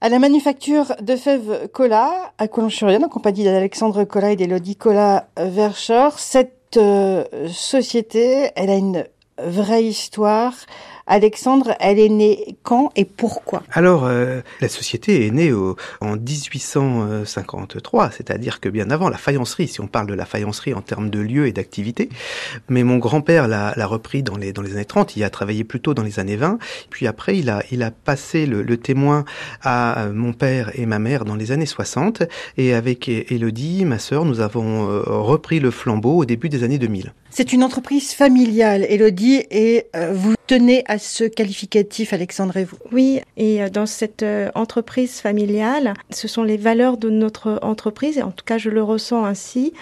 À la manufacture de fèves Colas, à Coulanges-sur-Yonne, en compagnie d'Alexandre Colas et d'Élodie Colas-Verschoor, cette société, elle a une vraie histoire. Alexandre, elle est née quand et pourquoi ? Alors, la société est née en 1853, c'est-à-dire que bien avant la faïencerie, si on parle de la faïencerie en termes de lieu et d'activité. Mais mon grand-père l'a repris dans les années 30, il a travaillé plutôt dans les années 20, puis après il a passé le témoin à mon père et ma mère dans les années 60, et avec Élodie, ma sœur, nous avons repris le flambeau au début des années 2000. C'est une entreprise familiale, Élodie, et vous tenez à ce qualificatif, Alexandre et vous. Oui, et dans cette entreprise familiale, ce sont les valeurs de notre entreprise, et en tout cas je le ressens ainsi.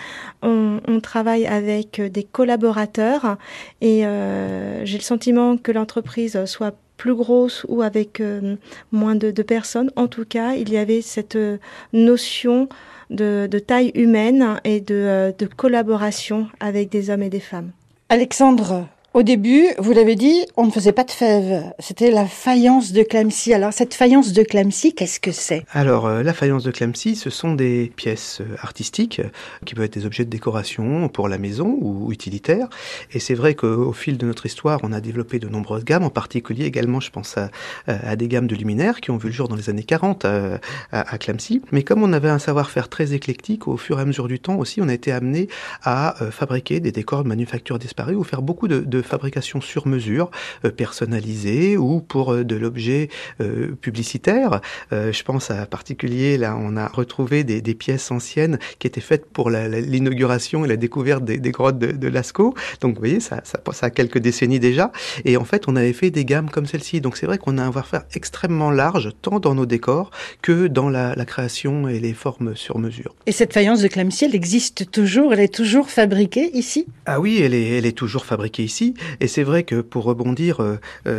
On travaille avec des collaborateurs, et j'ai le sentiment que l'entreprise soit plus grosse ou avec moins de personnes. En tout cas, il y avait cette notion de taille humaine et de collaboration avec des hommes et des femmes. Alexandre, au début, vous l'avez dit, on ne faisait pas de fèves. C'était la faïence de Clamecy. Alors, cette faïence de Clamecy, qu'est-ce que c'est ? Alors, la faïence de Clamecy, ce sont des pièces artistiques qui peuvent être des objets de décoration pour la maison ou utilitaires. Et c'est vrai qu'au fil de notre histoire, on a développé de nombreuses gammes, en particulier également, je pense à des gammes de luminaires qui ont vu le jour dans les années 40 à Clamecy. Mais comme on avait un savoir-faire très éclectique, au fur et à mesure du temps aussi, on a été amené à fabriquer des décors de manufactures disparues ou faire beaucoup de fabrication sur mesure, personnalisée ou pour de l'objet publicitaire. Je pense à particulier, là, on a retrouvé des pièces anciennes qui étaient faites pour l'inauguration et la découverte des grottes de Lascaux. Donc, vous voyez, ça a quelques décennies déjà. Et en fait, on avait fait des gammes comme celle-ci. Donc, c'est vrai qu'on a un savoir-faire extrêmement large, tant dans nos décors que dans la création et les formes sur mesure. Et cette faïence de Clamecy, elle existe toujours? Elle est toujours fabriquée ici? Ah oui, elle est toujours fabriquée ici. Et c'est vrai que pour rebondir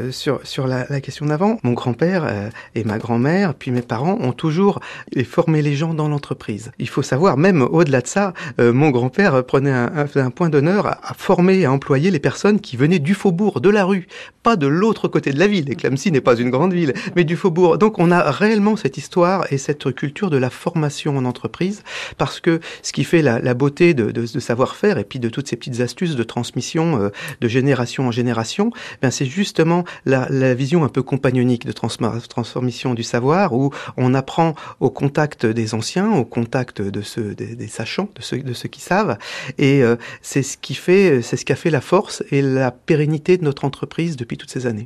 sur la question d'avant, mon grand-père et ma grand-mère, puis mes parents, ont toujours formé les gens dans l'entreprise. Il faut savoir, même au-delà de ça, mon grand-père prenait un point d'honneur à former, à employer les personnes qui venaient du faubourg, de la rue, pas de l'autre côté de la ville. Et Clamecy n'est pas une grande ville, mais du faubourg. Donc on a réellement cette histoire et cette culture de la formation en entreprise, parce que ce qui fait la beauté de savoir-faire, et puis de toutes ces petites astuces de transmission de génération en génération, ben c'est justement la vision un peu compagnonique de transformation du savoir, où on apprend au contact des anciens, au contact des sachants, de ceux qui savent, et c'est ce qui a fait la force et la pérennité de notre entreprise depuis toutes ces années.